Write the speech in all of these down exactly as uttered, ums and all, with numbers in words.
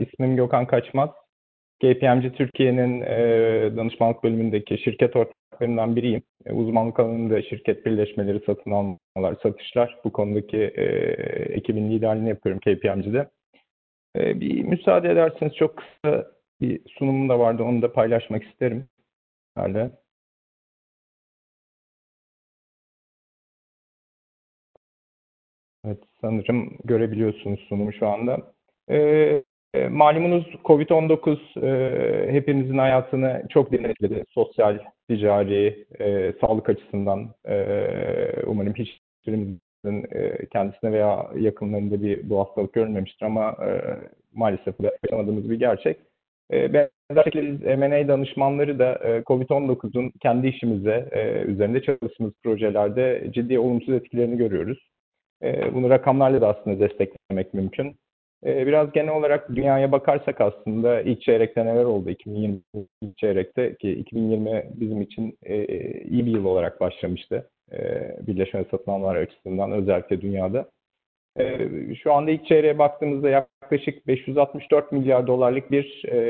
İsmim Gökhan Kaçmaz. K P M G Türkiye'nin e, danışmanlık bölümündeki şirket ortaklarından biriyim. E, uzmanlık alanında şirket birleşmeleri, satın almalar, satışlar. Bu konudaki e, ekibin liderliğini yapıyorum K P M G'de. E, bir müsaade ederseniz çok kısa bir sunumum da vardı. Onu da paylaşmak isterim. Herhalde. Evet, sanırım görebiliyorsunuz sunumu şu anda. E, Malumunuz kovid on dokuz e, hepimizin hayatını çok etkiledi. Sosyal, ticari, e, sağlık açısından e, umarım hiçbirimizin e, kendisine veya yakınlarında bir bu hastalık görülmemiştir ama e, maalesef bu yaşamadığımız bir gerçek. E, benzer şekilde biz M and A danışmanları da e, kovid on dokuzun kendi işimize e, üzerinde çalıştığımız projelerde ciddi olumsuz etkilerini görüyoruz. E, bunu rakamlarla da aslında desteklemek mümkün. Biraz genel olarak dünyaya bakarsak aslında ilk çeyrekte neler oldu? iki bin yirmi ilk çeyrekte ki iki bin yirmi bizim için iyi bir yıl olarak başlamıştı. Birleşme ve satın almalar açısından özellikle dünyada. Şu anda ilk çeyreğe baktığımızda yaklaşık beş yüz altmış dört milyar dolarlık bir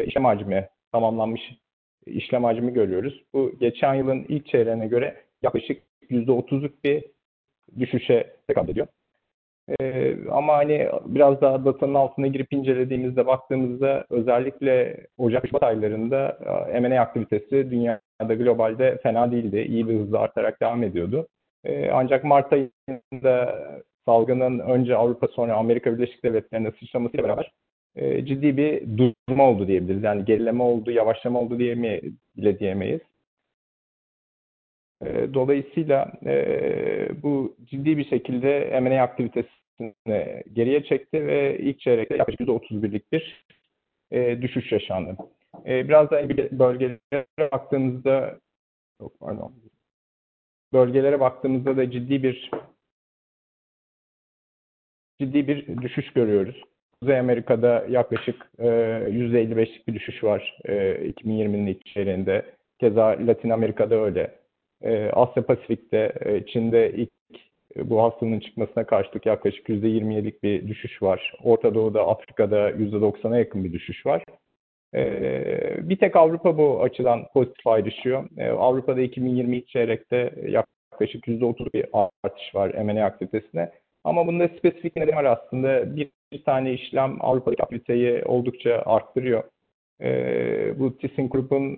işlem hacmi, tamamlanmış işlem hacmi görüyoruz. Bu geçen yılın ilk çeyreğine göre yaklaşık yüzde otuzluk bir düşüşe tekabül ediyor. Ee, ama hani biraz daha datanın altına girip incelediğimizde, baktığımızda özellikle Ocak-Şubat aylarında M and A aktivitesi dünyada, globalde fena değildi. İyi bir hızla artarak devam ediyordu. Ee, ancak Mart ayında salgının önce Avrupa sonra Amerika Birleşik Devletleri'ne sıçramasıyla beraber e, ciddi bir durma oldu diyebiliriz. Yani gerileme oldu, yavaşlama oldu diye mi, bile diyemeyiz. Dolayısıyla e, bu ciddi bir şekilde M and A aktivitesini geriye çekti ve ilk çeyrekte yaklaşık yüzde otuz birlik bir e, düşüş yaşandı. E, biraz daha bölgelere baktığımızda, çok pardon, bölgelere baktığımızda da ciddi bir ciddi bir düşüş görüyoruz. Kuzey Amerika'da yaklaşık e, yüzde elli beşlik bir düşüş var e, iki bin yirminin ilk çeyreğinde. Keza Latin Amerika'da öyle. Asya Pasifik'te, Çin'de ilk bu hastalığın çıkmasına karşılık yaklaşık yüzde yirmi yedilik bir düşüş var. Orta Doğu'da, Afrika'da yüzde doksana yakın bir düşüş var. Bir tek Avrupa bu açıdan pozitif ayrışıyor. Avrupa'da iki bin yirmi ilk çeyrekte yaklaşık yüzde otuz bir artış var M and A aktivitesine. Ama bunda spesifik nedeni var aslında. Bir tane işlem Avrupa'daki aktiviteyi oldukça arttırıyor. Bu Thyssen Group'un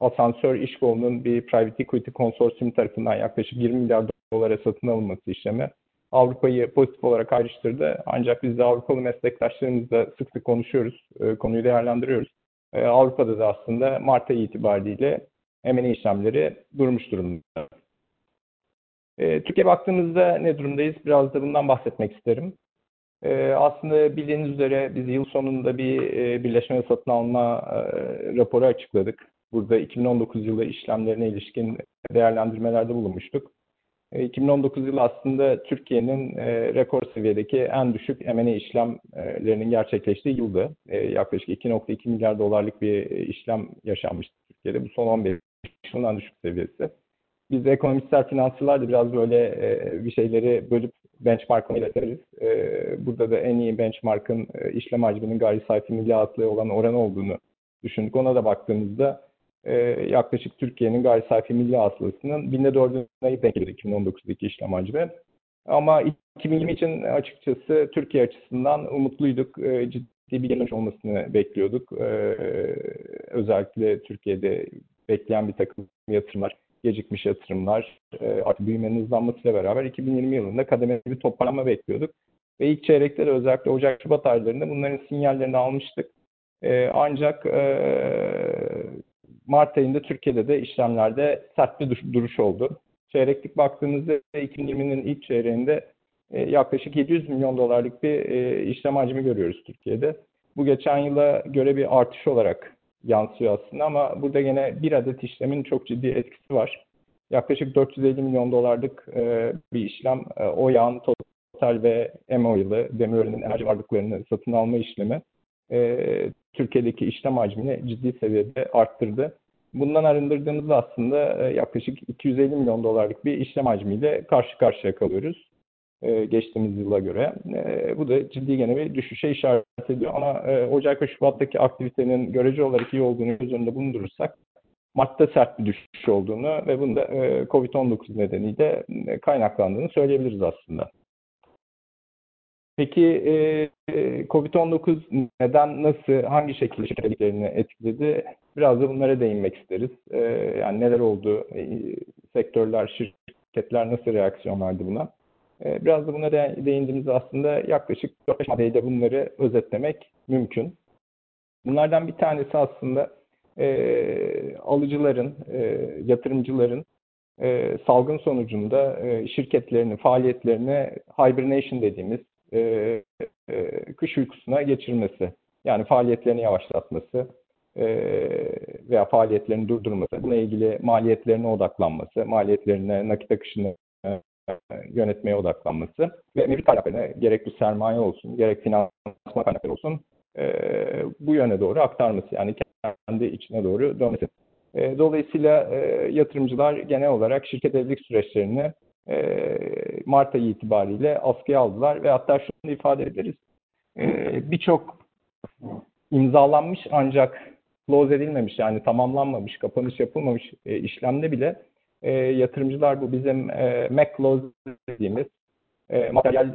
Asansör İş Kolu'nun bir Private Equity Konsorsiyum tarafından yaklaşık yirmi milyar dolara satın alınması işlemi Avrupa'yı pozitif olarak ayrıştırdı. Ancak biz de Avrupalı meslektaşlarımızla sık sık konuşuyoruz, konuyu değerlendiriyoruz. Avrupa'da da aslında Mart ayı itibariyle M and A işlemleri durmuş durumda. Türkiye'ye baktığımızda ne durumdayız? Biraz da bundan bahsetmek isterim. Aslında bildiğiniz üzere biz yıl sonunda bir birleşme ve satın alma raporu açıkladık. Burada iki bin on dokuz yılı işlemlerine ilişkin değerlendirmelerde bulunmuştuk. iki bin on dokuz yılı aslında Türkiye'nin rekor seviyedeki en düşük M and A işlemlerinin gerçekleştiği yıldı. Yaklaşık iki nokta iki milyar dolarlık bir işlem yaşanmıştı Türkiye'de. Bu son on beş yılın en düşük seviyesi. Biz ekonomistler, finansçılar da biraz böyle bir şeyleri bölüp benchmark'ını ileteriz. Burada da en iyi benchmark'ın işlem hacminin gayri safi milli hasılaya olan oranı olduğunu düşündük. Ona da baktığımızda yaklaşık Türkiye'nin gayri safi milli hasılasının binde dördüne denk geliyor iki bin on dokuzdaki işlem hacmi. Ama iki bin yirmi için açıkçası Türkiye açısından umutluyduk. Ciddi bir gelişme olmasını bekliyorduk. Özellikle Türkiye'de bekleyen bir takım yatırımlar, gecikmiş yatırımlar, artık büyümenin hızlanmasıyla beraber iki bin yirmi yılında kademeli bir toparlanma bekliyorduk. Ve ilk çeyrekte de özellikle Ocak-Şubat aylarında bunların sinyallerini almıştık. Ancak Mart ayında Türkiye'de de işlemlerde sert bir duruş oldu. Çeyreklik baktığımızda iki bin yirminin ilk çeyreğinde yaklaşık yedi yüz milyon dolarlık bir işlem hacmi görüyoruz Türkiye'de. Bu geçen yıla göre bir artış olarak yansıyor aslında ama burada yine bir adet işlemin çok ciddi etkisi var. Yaklaşık dört yüz elli milyon dolarlık bir işlem Oyan, Total ve M O Yıl'ı, Demirören'in enerji varlıklarını satın alma işlemi Türkiye'deki işlem hacmini ciddi seviyede arttırdı. Bundan arındırdığımızda aslında yaklaşık iki yüz elli milyon dolarlık bir işlem hacmiyle karşı karşıya kalıyoruz. e, geçtiğimiz yıla göre. E, bu da ciddi gene bir düşüşe işaret ediyor. Ama e, Ocak ve Şubat'taki aktivitenin görece olarak iyi olduğunu göz önünde bulundurursak, Mart'ta sert bir düşüş olduğunu ve bunda e, Covid on dokuz nedeniyle kaynaklandığını söyleyebiliriz aslında. Peki Covid on dokuz neden, nasıl, hangi şekilde şirketlerini etkiledi? Biraz da bunlara değinmek isteriz. Yani neler oldu, sektörler, şirketler nasıl reaksiyon verdi buna? Biraz da buna değindiğimizde aslında yaklaşık dört beş maddeyle bunları özetlemek mümkün. Bunlardan bir tanesi aslında alıcıların, yatırımcıların salgın sonucunda şirketlerini, faaliyetlerini hibernation dediğimiz E, e, kış uykusuna geçirmesi, yani faaliyetlerini yavaşlatması e, veya faaliyetlerini durdurması, bununla ilgili maliyetlerine odaklanması, maliyetlerine, nakit akışını e, yönetmeye odaklanması ve mevcut kaynaklarına gerek bu sermaye olsun, gerek finansman kaynakları olsun e, bu yöne doğru aktarması, yani kendi içine doğru dönmesi. E, dolayısıyla e, yatırımcılar genel olarak şirket evlilik süreçlerini Mart ayı itibariyle askıya aldılar ve hatta şunu ifade ederiz. Birçok imzalanmış ancak close edilmemiş, yani tamamlanmamış, kapanış yapılmamış işlemde bile yatırımcılar bu bizim M A C close dediğimiz materyal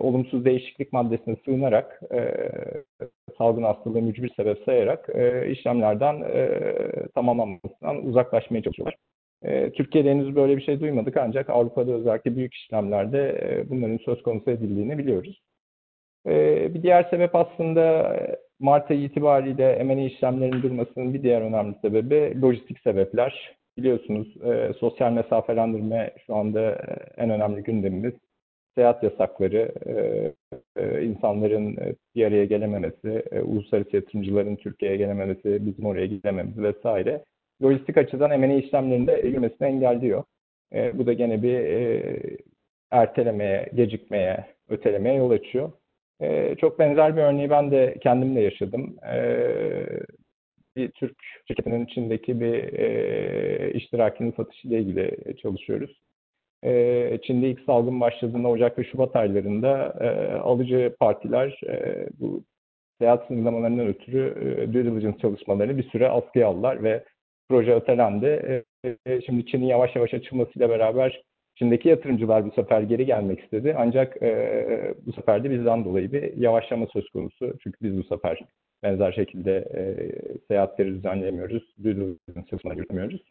olumsuz değişiklik maddesine sığınarak, salgın hastalığı mücbir sebep sayarak işlemlerden tamamlanmasından uzaklaşmaya çalışıyorlar. Türkiye'de henüz böyle bir şey duymadık, ancak Avrupa'da özellikle büyük işlemlerde bunların söz konusu edildiğini biliyoruz. Bir diğer sebep aslında Mart ayı itibariyle M and A işlemlerinin durmasının bir diğer önemli sebebi lojistik sebepler. Biliyorsunuz sosyal mesafelendirme şu anda en önemli gündemimiz. Seyahat yasakları, insanların bir araya gelememesi, uluslararası yatırımcıların Türkiye'ye gelememesi, bizim oraya gidememiz vesaire. Lojistik açıdan M and A işlemlerinde yürümesini engelliyor. E, bu da gene bir e, ertelemeye, gecikmeye, ötelemeye yol açıyor. E, çok benzer bir örneği ben de kendimle yaşadım. E, bir Türk şirketinin Çin'deki bir e, iştirakinin satışıyla ilgili çalışıyoruz. E, Çin'de ilk salgın başladığında Ocak ve Şubat aylarında e, alıcı partiler e, bu seyahat sınırlamalarından ötürü e, due diligence çalışmalarını bir süre askıya aldılar ve proje ötelendi. Şimdi Çin'in yavaş yavaş açılmasıyla beraber Çin'deki yatırımcılar bu sefer geri gelmek istedi. Ancak e, bu sefer de bizden dolayı bir yavaşlama söz konusu. Çünkü biz bu sefer benzer şekilde e, seyahatleri düzenleyemiyoruz, düzenleme yürütemiyoruz.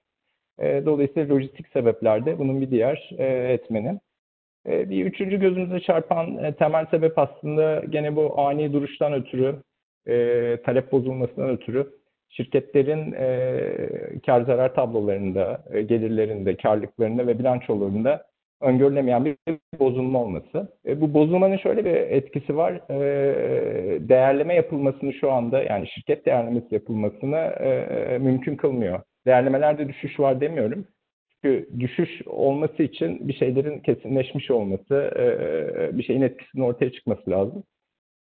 E, dolayısıyla lojistik sebepler de bunun bir diğer e, etmeni. E, bir üçüncü gözümüze çarpan e, temel sebep aslında gene bu ani duruştan ötürü, e, talep bozulmasından ötürü şirketlerin e, kar zarar tablolarında, e, gelirlerinde, karlılıklarında ve bilançolarında öngörülemeyen bir bozulma olması. E, bu bozulmanın şöyle bir etkisi var. E, değerleme yapılmasını şu anda, yani şirket değerlemesi yapılmasını e, mümkün kılmıyor. Değerlemelerde düşüş var demiyorum. Çünkü düşüş olması için bir şeylerin kesinleşmiş olması, e, bir şeyin etkisinin ortaya çıkması lazım.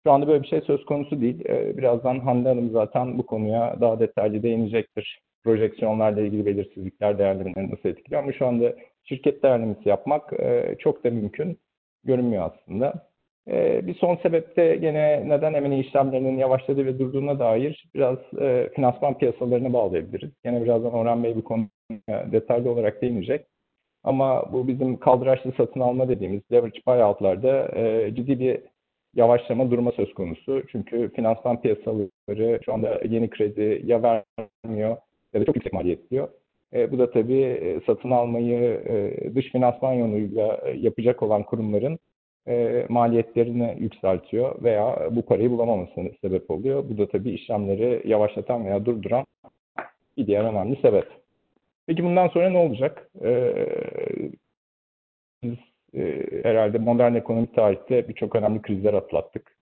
Şu anda böyle bir şey söz konusu değil. Birazdan Hande Hanım zaten bu konuya daha detaylı değinecektir. Projeksiyonlarla ilgili belirsizlikler değerlemelerini nasıl etkiliyor, ama şu anda şirket değerlemesi yapmak çok da mümkün görünmüyor aslında. Bir son sebep de gene neden M and A işlemlerinin yavaşladığı ve durduğuna dair biraz finansman piyasalarına bağlayabiliriz. Gene birazdan Orhan Bey bu konuya detaylı olarak değinecek. Ama bu bizim kaldıraçlı satın alma dediğimiz leverage buyout'larda ciddi bir yavaşlama, durma söz konusu. Çünkü finansman piyasaları şu anda yeni kredi ya vermiyor ya da çok yüksek maliyetliyor. E, bu da tabii satın almayı e, dış finansman yoluyla yapacak olan kurumların e, maliyetlerini yükseltiyor veya bu parayı bulamamasına sebep oluyor. Bu da tabii işlemleri yavaşlatan veya durduran bir diğer önemli sebep. Peki bundan sonra ne olacak? E, biz herhalde modern ekonomik tarihte birçok önemli krizler atlattık.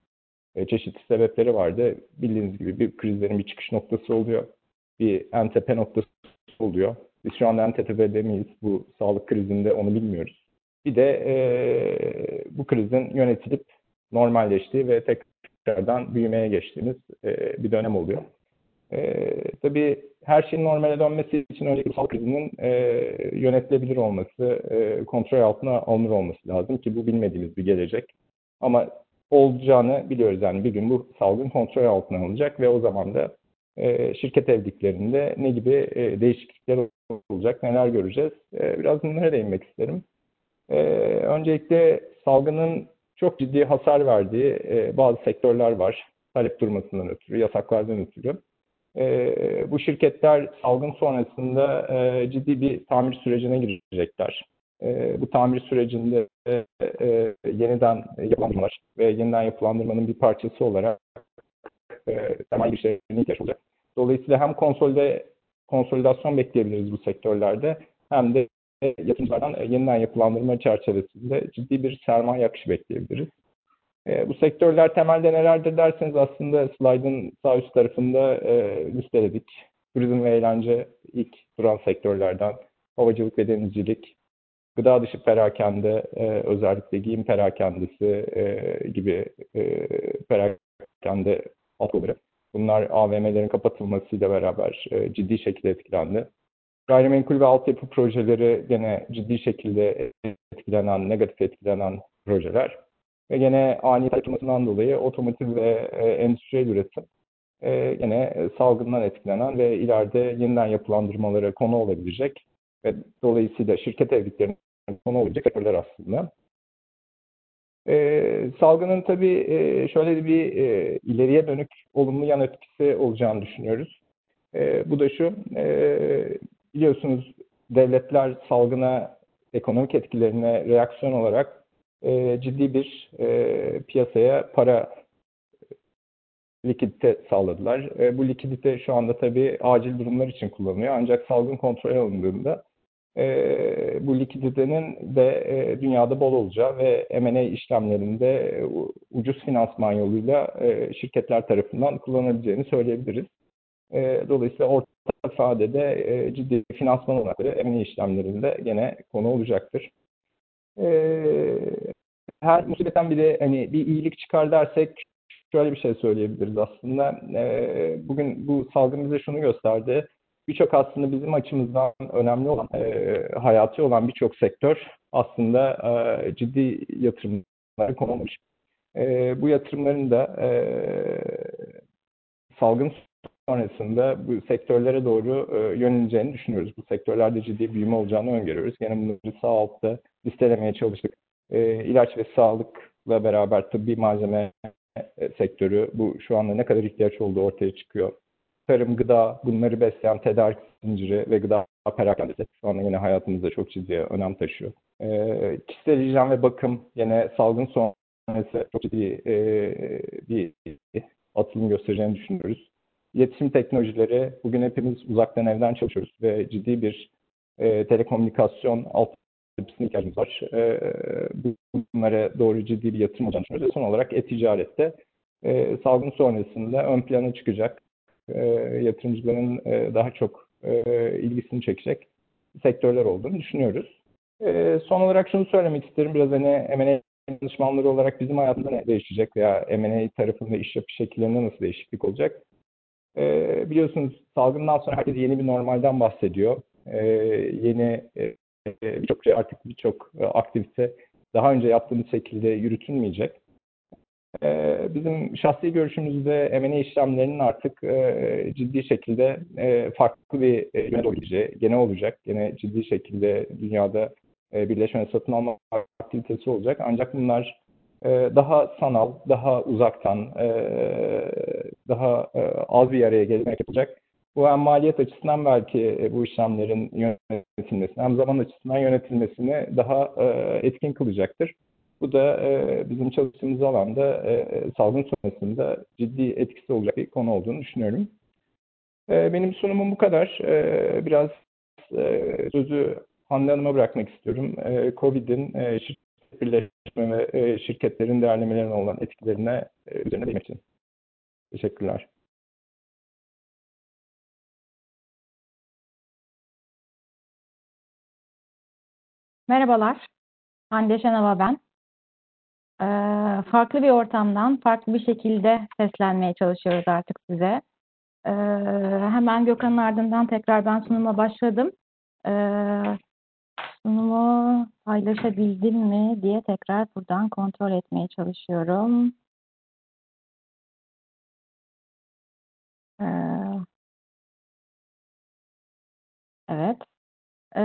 Çeşitli sebepleri vardı. Bildiğiniz gibi bir krizlerin bir çıkış noktası oluyor. Bir en tepe noktası oluyor. Biz şu anda en tepede miyiz? Bu sağlık krizinde onu bilmiyoruz. Bir de e, bu krizin yönetilip normalleştiği ve tekrardan büyümeye geçtiğimiz e, bir dönem oluyor. E, tabii her şeyin normale dönmesi için önceki sağlık krizinin e, yönetilebilir olması, e, kontrol altına alınır olması lazım ki bu bilmediğimiz bir gelecek. Ama olacağını biliyoruz, yani bir gün bu salgın kontrol altına alınacak ve o zaman da e, şirket evliliklerinde ne gibi e, değişiklikler olacak, neler göreceğiz? E, biraz bunlara değinmek isterim. E, öncelikle salgının çok ciddi hasar verdiği e, bazı sektörler var. Talep durmasından ötürü, yasaklardan ötürü. E, bu şirketler salgın sonrasında e, ciddi bir tamir sürecine girecekler. E, bu tamir sürecinde e, e, yeniden yapılanmalar ve yeniden yapılandırmanın bir parçası olarak temel girişlerine ihtiyaç olacak. Dolayısıyla hem konsolide, konsolidasyon bekleyebiliriz bu sektörlerde, hem de yatırımlardan e, yeniden yapılandırma çerçevesinde ciddi bir sermaye akışı bekleyebiliriz. E, bu sektörler temelde nelerdir derseniz aslında slide'ın sağ üst tarafında e, listeledik. Turizm ve eğlence ilk duran sektörlerden, havacılık ve denizcilik, gıda dışı perakende, e, özellikle giyim perakendesi e, gibi e, perakende alt olarak. Bunlar A V M'lerin kapatılmasıyla beraber e, ciddi şekilde etkilendi. Gayrimenkul ve altyapı projeleri gene ciddi şekilde etkilenen, negatif etkilenen projeler. Ve gene ani takılmasından dolayı otomotiv ve e, endüstriyel üretim e, gene salgından etkilenen ve ileride yeniden yapılandırmalara konu olabilecek ve dolayısıyla şirket evliliklerine konu olabilecek sektörler aslında. Ee, salgının tabii e, şöyle bir e, ileriye dönük olumlu yan etkisi olacağını düşünüyoruz. E, bu da şu, e, biliyorsunuz devletler salgına, ekonomik etkilerine reaksiyon olarak e, ciddi bir e, piyasaya para likidite sağladılar. E, bu likidite şu anda tabii acil durumlar için kullanılıyor, ancak salgın kontrole alındığında E, bu likiditenin de e, dünyada bol olacağı ve M and A işlemlerinde e, ucuz finansman yoluyla e, şirketler tarafından kullanılabileceğini söyleyebiliriz. E, dolayısıyla orta vadede e, ciddi finansman olanları M and A işlemlerinde gene konu olacaktır. E, her musibetten bir de hani bir iyilik çıkar dersek şöyle bir şey söyleyebiliriz aslında. E, bugün bu salgın bize şunu gösterdi. Birçok aslında bizim açımızdan önemli olan, e, hayati olan birçok sektör aslında e, ciddi yatırımlara konu olmuş. E, bu yatırımların da e, salgın sonrasında bu sektörlere doğru e, yöneleceğini düşünüyoruz. Bu sektörlerde ciddi büyüme olacağını öngörüyoruz. Gene bunları sağ altta listelemeye çalıştık. E, ilaç ve sağlıkla beraber tıbbi malzeme sektörü, bu şu anda ne kadar ihtiyaç olduğu ortaya çıkıyor. Tarım, gıda, bunları besleyen tedarik zinciri ve gıda perakendesi şu anda yine hayatımızda çok ciddi önem taşıyor. Ee, kişisel hijyen ve bakım yine salgın sonrası çok ciddi e, bir atılım göstereceğini düşünüyoruz. İletişim teknolojileri, bugün hepimiz uzaktan evden çalışıyoruz ve ciddi bir e, telekomünikasyon altyapısına ihtiyacımız var. E, bunlara doğru ciddi bir yatırım olacağını düşünüyoruz. Son olarak e-ticarette e, salgın sonrasında ön plana çıkacak. E, yatırımcıların e, daha çok e, ilgisini çekecek sektörler olduğunu düşünüyoruz. E, son olarak şunu söylemek isterim. Biraz hani M and A danışmanları olarak bizim hayatımızda ne değişecek veya M and A tarafında iş yapış şekillerinde nasıl değişiklik olacak? E, biliyorsunuz salgından sonra herkes yeni bir normalden bahsediyor. E, yeni e, birçok şey, artık birçok aktivite daha önce yaptığımız şekilde yürütülmeyecek. Bizim şahsi görüşümüzde M and A işlemlerinin artık ciddi şekilde farklı bir yöne olacağı, gene olacak. Gene ciddi şekilde dünyada birleşme ve satın alma aktivitesi olacak. Ancak bunlar daha sanal, daha uzaktan, daha az bir araya gelmek yapacak. Bu hem maliyet açısından belki bu işlemlerin yönetilmesini, hem zaman açısından yönetilmesini daha etkin kılacaktır. Bu da e, bizim çalıştığımız alanda e, salgın sonrasında ciddi etkisi olacak bir konu olduğunu düşünüyorum. E, benim sunumum bu kadar. E, biraz e, sözü Hande Hanım'a bırakmak istiyorum. E, Covid'in e, şirket birleşme ve e, şirketlerin değerlemelerine olan etkilerine e, üzerine değinmek için. Teşekkürler. Merhabalar. Hande Şenova ben. Farklı bir ortamdan, farklı bir şekilde seslenmeye çalışıyoruz artık size. Ee, hemen Gökhan'ın ardından tekrar ben sunuma başladım. Ee, sunumu paylaşabildim mi diye tekrar buradan kontrol etmeye çalışıyorum. Ee, evet. Ee,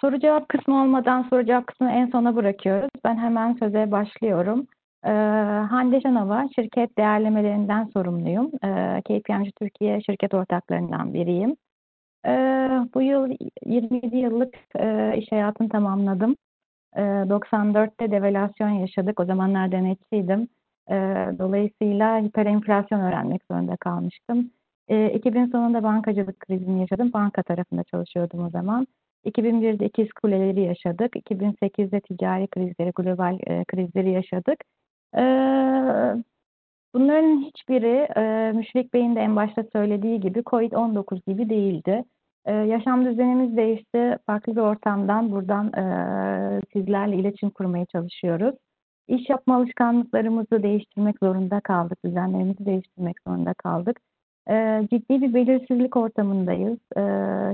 soru cevap kısmı olmadan soru cevap kısmını en sona bırakıyoruz. Ben hemen söze başlıyorum. Ee, Hande Şenova, şirket değerlemelerinden sorumluyum. Ee, K P M G Türkiye şirket ortaklarından biriyim. Ee, bu yıl yirmi yedi yıllık e, iş hayatını tamamladım. Ee, doksan dörtte devalüasyon yaşadık. O zamanlar denetçiydim. Ee, dolayısıyla hiperenflasyon öğrenmek zorunda kalmıştım. Ee, iki bin sonunda bankacılık krizini yaşadım. Banka tarafında çalışıyordum o zaman. iki bin birde ikiz kuleleri yaşadık. iki bin sekizde ticari krizleri, global e, krizleri yaşadık. Bunların hiçbiri Müşfik Bey'in de en başta söylediği gibi kovid on dokuz gibi değildi. Yaşam düzenimiz değişti. Farklı bir ortamdan buradan sizlerle iletişim kurmaya çalışıyoruz. İş yapma alışkanlıklarımızı değiştirmek zorunda kaldık. Düzenlerimizi değiştirmek zorunda kaldık. Ciddi bir belirsizlik ortamındayız.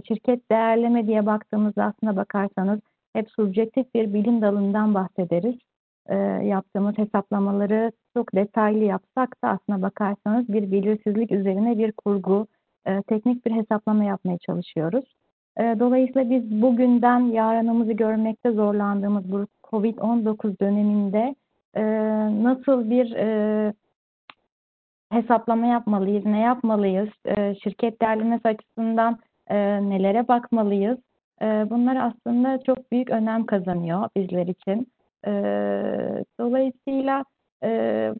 Şirket değerleme diye baktığımızda aslına bakarsanız hep subjektif bir bilim dalından bahsederiz. Yaptığımız hesaplamaları çok detaylı yapsak da aslına bakarsanız bir belirsizlik üzerine bir kurgu, teknik bir hesaplama yapmaya çalışıyoruz. Dolayısıyla biz bugünden yarınımızı görmekte zorlandığımız bu kovid on dokuz döneminde nasıl bir hesaplama yapmalıyız, ne yapmalıyız, şirket değerlemesi açısından nelere bakmalıyız, bunlar aslında çok büyük önem kazanıyor bizler için. Ee, dolayısıyla e,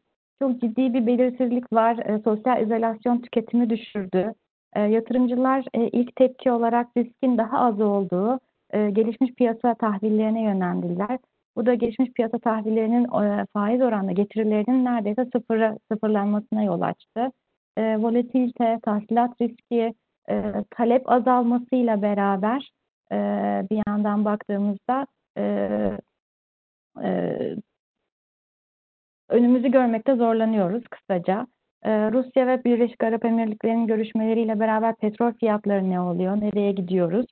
çok ciddi bir belirsizlik var. E, sosyal izolasyon tüketimi düşürdü. E, yatırımcılar e, ilk tepki olarak riskin daha az olduğu e, gelişmiş piyasa tahvillerine yöneldiler. Bu da gelişmiş piyasa tahvillerinin e, faiz oranında getirilerinin neredeyse sıfıra, sıfırlanmasına yol açtı. E, volatilite, tahsilat riski, e, talep azalmasıyla beraber e, bir yandan baktığımızda e, Ee, önümüzü görmekte zorlanıyoruz kısaca. Ee, Rusya ve Birleşik Arap Emirlikleri'nin görüşmeleriyle beraber petrol fiyatları ne oluyor, nereye gidiyoruz?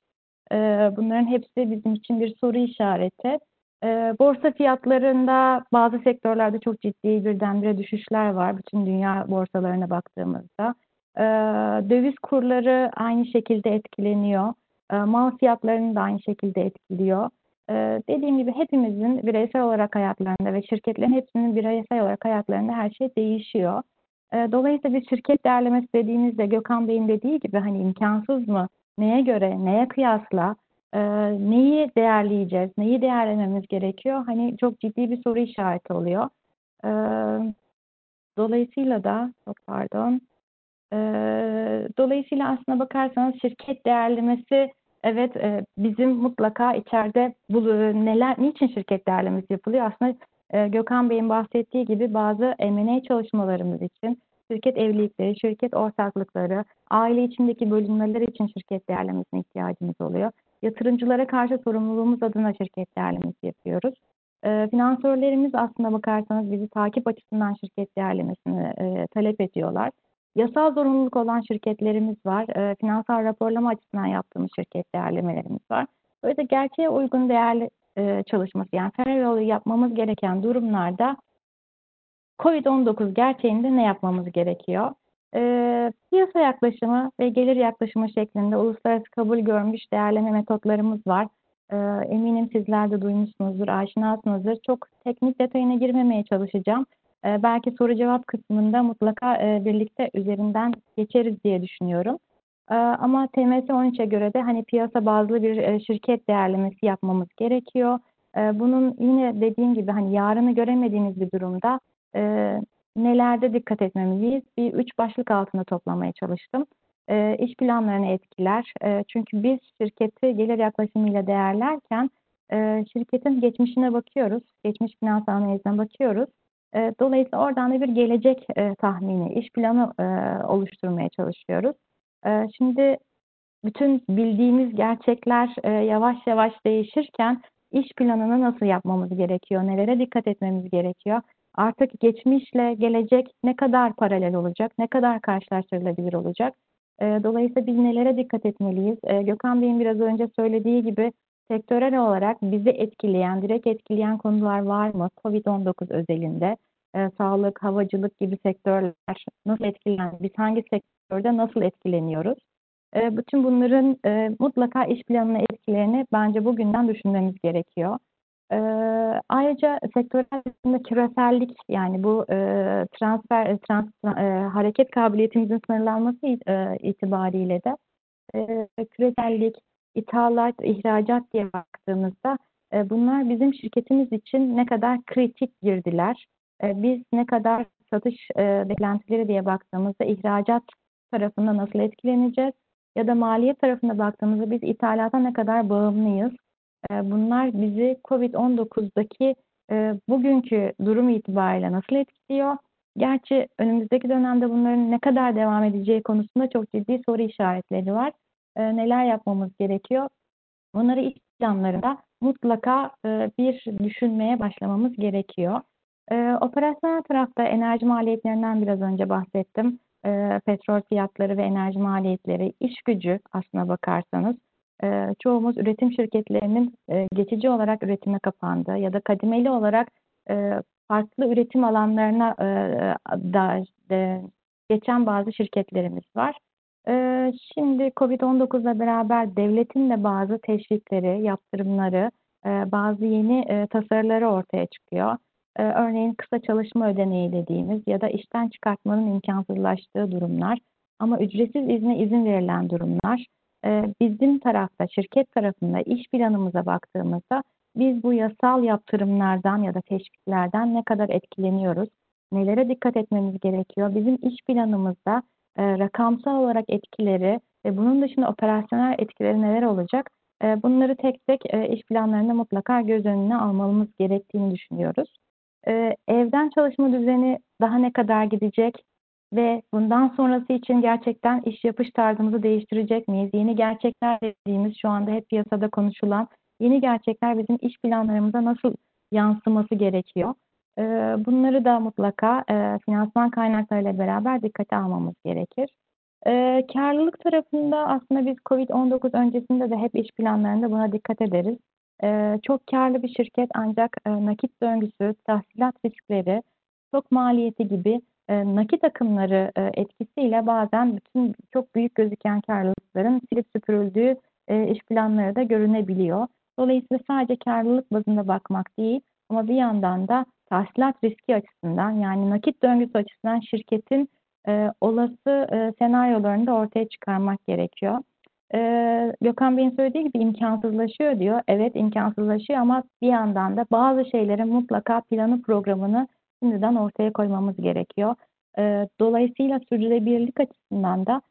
Ee, bunların hepsi bizim için bir soru işareti. Ee, borsa fiyatlarında bazı sektörlerde çok ciddi birdenbire düşüşler var bütün dünya borsalarına baktığımızda. Ee, döviz kurları aynı şekilde etkileniyor. Ee, mal fiyatlarını da aynı şekilde etkiliyor. Ee, dediğim gibi hepimizin bireysel olarak hayatlarında ve şirketlerin hepsinin bireysel olarak hayatlarında her şey değişiyor. Ee, dolayısıyla bir şirket değerlemesi dediğinizde Gökhan Bey'in dediği gibi hani imkansız mı? Neye göre, neye kıyasla, e, neyi değerleyeceğiz, neyi değerlememiz gerekiyor? Hani çok ciddi bir soru işareti oluyor. Ee, dolayısıyla da, çok pardon, ee, dolayısıyla aslına bakarsanız şirket değerlemesi evet, bizim mutlaka içeride bu, neler, niçin şirket değerlemesi yapılıyor? Aslında Gökhan Bey'in bahsettiği gibi bazı M and A çalışmalarımız için, şirket evlilikleri, şirket ortaklıkları, aile içindeki bölünmeler için şirket değerlemesine ihtiyacımız oluyor. Yatırımcılara karşı sorumluluğumuz adına şirket değerlemesi yapıyoruz. Finansörlerimiz aslında bakarsanız bizi takip açısından şirket değerlemesini talep ediyorlar. Yasal zorunluluk olan şirketlerimiz var. E, finansal raporlama açısından yaptığımız şirket değerlemelerimiz var. Böylece gerçeğe uygun değerli e, çalışması, yani fair value yapmamız gereken durumlarda kovid on dokuz gerçeğinde ne yapmamız gerekiyor? E, piyasa yaklaşımı ve gelir yaklaşımı şeklinde uluslararası kabul görmüş değerleme metotlarımız var. E, eminim sizler de duymuşsunuzdur, aşinasınızdır. Çok teknik detayına girmemeye çalışacağım. Belki soru cevap kısmında mutlaka birlikte üzerinden geçeriz diye düşünüyorum. Ama T M S on üçe göre de hani piyasa bazlı bir şirket değerlemesi yapmamız gerekiyor. Bunun yine dediğim gibi hani yarını göremediğiniz bir durumda nelerde dikkat etmemeliyiz? Bir üç başlık altında toplamaya çalıştım. İş planlarını etkiler. Çünkü biz şirketi gelir yaklaşımıyla değerlerken şirketin geçmişine bakıyoruz. Geçmiş finansal analizine bakıyoruz. Dolayısıyla oradan da bir gelecek e, tahmini, iş planı e, oluşturmaya çalışıyoruz. E, şimdi bütün bildiğimiz gerçekler e, yavaş yavaş değişirken iş planını nasıl yapmamız gerekiyor, nelere dikkat etmemiz gerekiyor? Artık geçmişle gelecek ne kadar paralel olacak, ne kadar karşılaştırılabilir olacak? Dolayısıyla biz nelere dikkat etmeliyiz? Gökhan Bey'in biraz önce söylediği gibi sektörel olarak bizi etkileyen, direkt etkileyen konular var mı? kovid on dokuz özelinde sağlık, havacılık gibi sektörler nasıl etkileniyor? Biz hangi sektörde nasıl etkileniyoruz? Bütün bunların mutlaka iş planına etkilerini bence bugünden düşünmemiz gerekiyor. Ee, ayrıca sektörel küresellik, yani bu e, transfer, trans, e, hareket kabiliyetimizin sınırlanması e, itibariyle de e, küresellik, ithalat, ihracat diye baktığımızda e, bunlar bizim şirketimiz için ne kadar kritik girdiler. E, biz ne kadar satış e, beklentileri diye baktığımızda ihracat tarafında nasıl etkileneceğiz ya da maliyet tarafına baktığımızda biz ithalata ne kadar bağımlıyız. Bunlar bizi kovid on dokuzdaki e, bugünkü durum itibariyle nasıl etkiliyor? Gerçi önümüzdeki dönemde bunların ne kadar devam edeceği konusunda çok ciddi soru işaretleri var. E, neler yapmamız gerekiyor? Bunları iş planlarında mutlaka e, bir düşünmeye başlamamız gerekiyor. E, operasyonel tarafta enerji maliyetlerinden biraz önce bahsettim. E, petrol fiyatları ve enerji maliyetleri, iş gücü aslına bakarsanız. Ee, çoğumuz üretim şirketlerinin e, geçici olarak üretime kapandığı ya da kademeli olarak e, farklı üretim alanlarına e, da, e, geçen bazı şirketlerimiz var. E, şimdi kovid on dokuzla beraber devletin de bazı teşvikleri, yaptırımları, e, bazı yeni e, tasarıları ortaya çıkıyor. E, örneğin kısa çalışma ödeneği dediğimiz ya da işten çıkartmanın imkansızlaştığı durumlar ama ücretsiz izne izin verilen durumlar. Bizim tarafta, şirket tarafında iş planımıza baktığımızda biz bu yasal yaptırımlardan ya da teşviklerden ne kadar etkileniyoruz, nelere dikkat etmemiz gerekiyor, bizim iş planımızda e, rakamsal olarak etkileri ve bunun dışında operasyonel etkileri neler olacak, e, bunları tek tek e, iş planlarında mutlaka göz önüne almamız gerektiğini düşünüyoruz. E, evden çalışma düzeni daha ne kadar gidecek? Ve bundan sonrası için gerçekten iş yapış tarzımızı değiştirecek miyiz? Yeni gerçekler dediğimiz şu anda hep piyasada konuşulan yeni gerçekler bizim iş planlarımıza nasıl yansıması gerekiyor? Bunları da mutlaka finansman kaynaklarıyla beraber dikkate almamız gerekir. Karlılık tarafında aslında biz kovid on dokuz öncesinde de hep iş planlarında buna dikkat ederiz. Çok karlı bir şirket ancak nakit döngüsü, tahsilat riskleri, çok maliyeti gibi nakit akımları etkisiyle bazen bütün çok büyük gözüken karlılıkların silip süpürüldüğü iş planları da görünebiliyor. Dolayısıyla sadece karlılık bazında bakmak değil ama bir yandan da tahsilat riski açısından, yani nakit döngüsü açısından şirketin olası senaryolarını da ortaya çıkarmak gerekiyor. Gökhan Bey'in söylediği gibi imkansızlaşıyor diyor. Evet, imkansızlaşıyor ama bir yandan da bazı şeylerin mutlaka planı, programını şimdiden ortaya koymamız gerekiyor. Dolayısıyla sürdürülebilirlik açısından da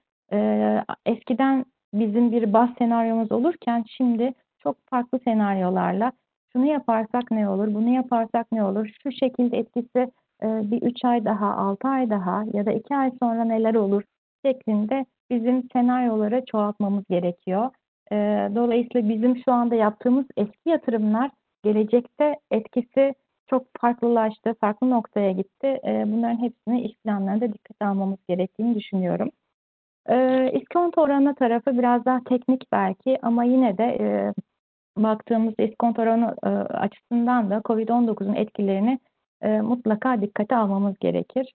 eskiden bizim bir baz senaryomuz olurken şimdi çok farklı senaryolarla şunu yaparsak ne olur, bunu yaparsak ne olur, şu şekilde etkisi bir üç ay daha, altı ay daha ya da iki ay sonra neler olur şeklinde bizim senaryoları çoğaltmamız gerekiyor. Dolayısıyla bizim şu anda yaptığımız eski yatırımlar gelecekte etkisi çok farklılaştı, farklı noktaya gitti. Bunların hepsini iş planlarında dikkate almamız gerektiğini düşünüyorum. İskonto oranı tarafı biraz daha teknik belki ama yine de baktığımız iskonto oranı açısından da kovid on dokuzun etkilerini mutlaka dikkate almamız gerekir.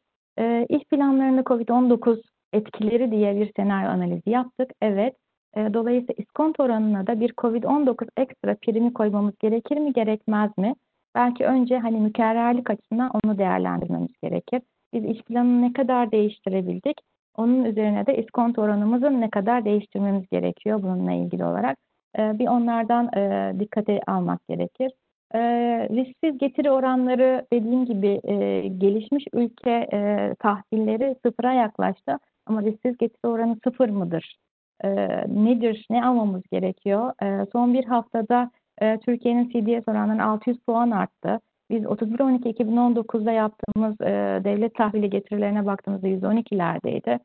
İş planlarında kovid on dokuz etkileri diye bir senaryo analizi yaptık. Evet, dolayısıyla iskonto oranına da bir kovid on dokuz ekstra primi koymamız gerekir mi, gerekmez mi? Belki önce hani mükerrerlik açısından onu değerlendirmemiz gerekir. Biz iş planını ne kadar değiştirebildik? Onun üzerine de iskonto oranımızın ne kadar değiştirmemiz gerekiyor bununla ilgili olarak. Ee, bir onlardan e, dikkate almak gerekir. Ee, risksiz getiri oranları dediğim gibi e, gelişmiş ülke e, tahvilleri sıfıra yaklaştı. Ama risksiz getiri oranı sıfır mıdır? E, nedir? Ne almamız gerekiyor? E, son bir haftada Türkiye'nin C D S oranları altı yüz puan arttı. Biz otuz bir on iki iki bin on dokuzda yaptığımız e, devlet tahvili getirilerine baktığımızda yüz on ikilerdeydi.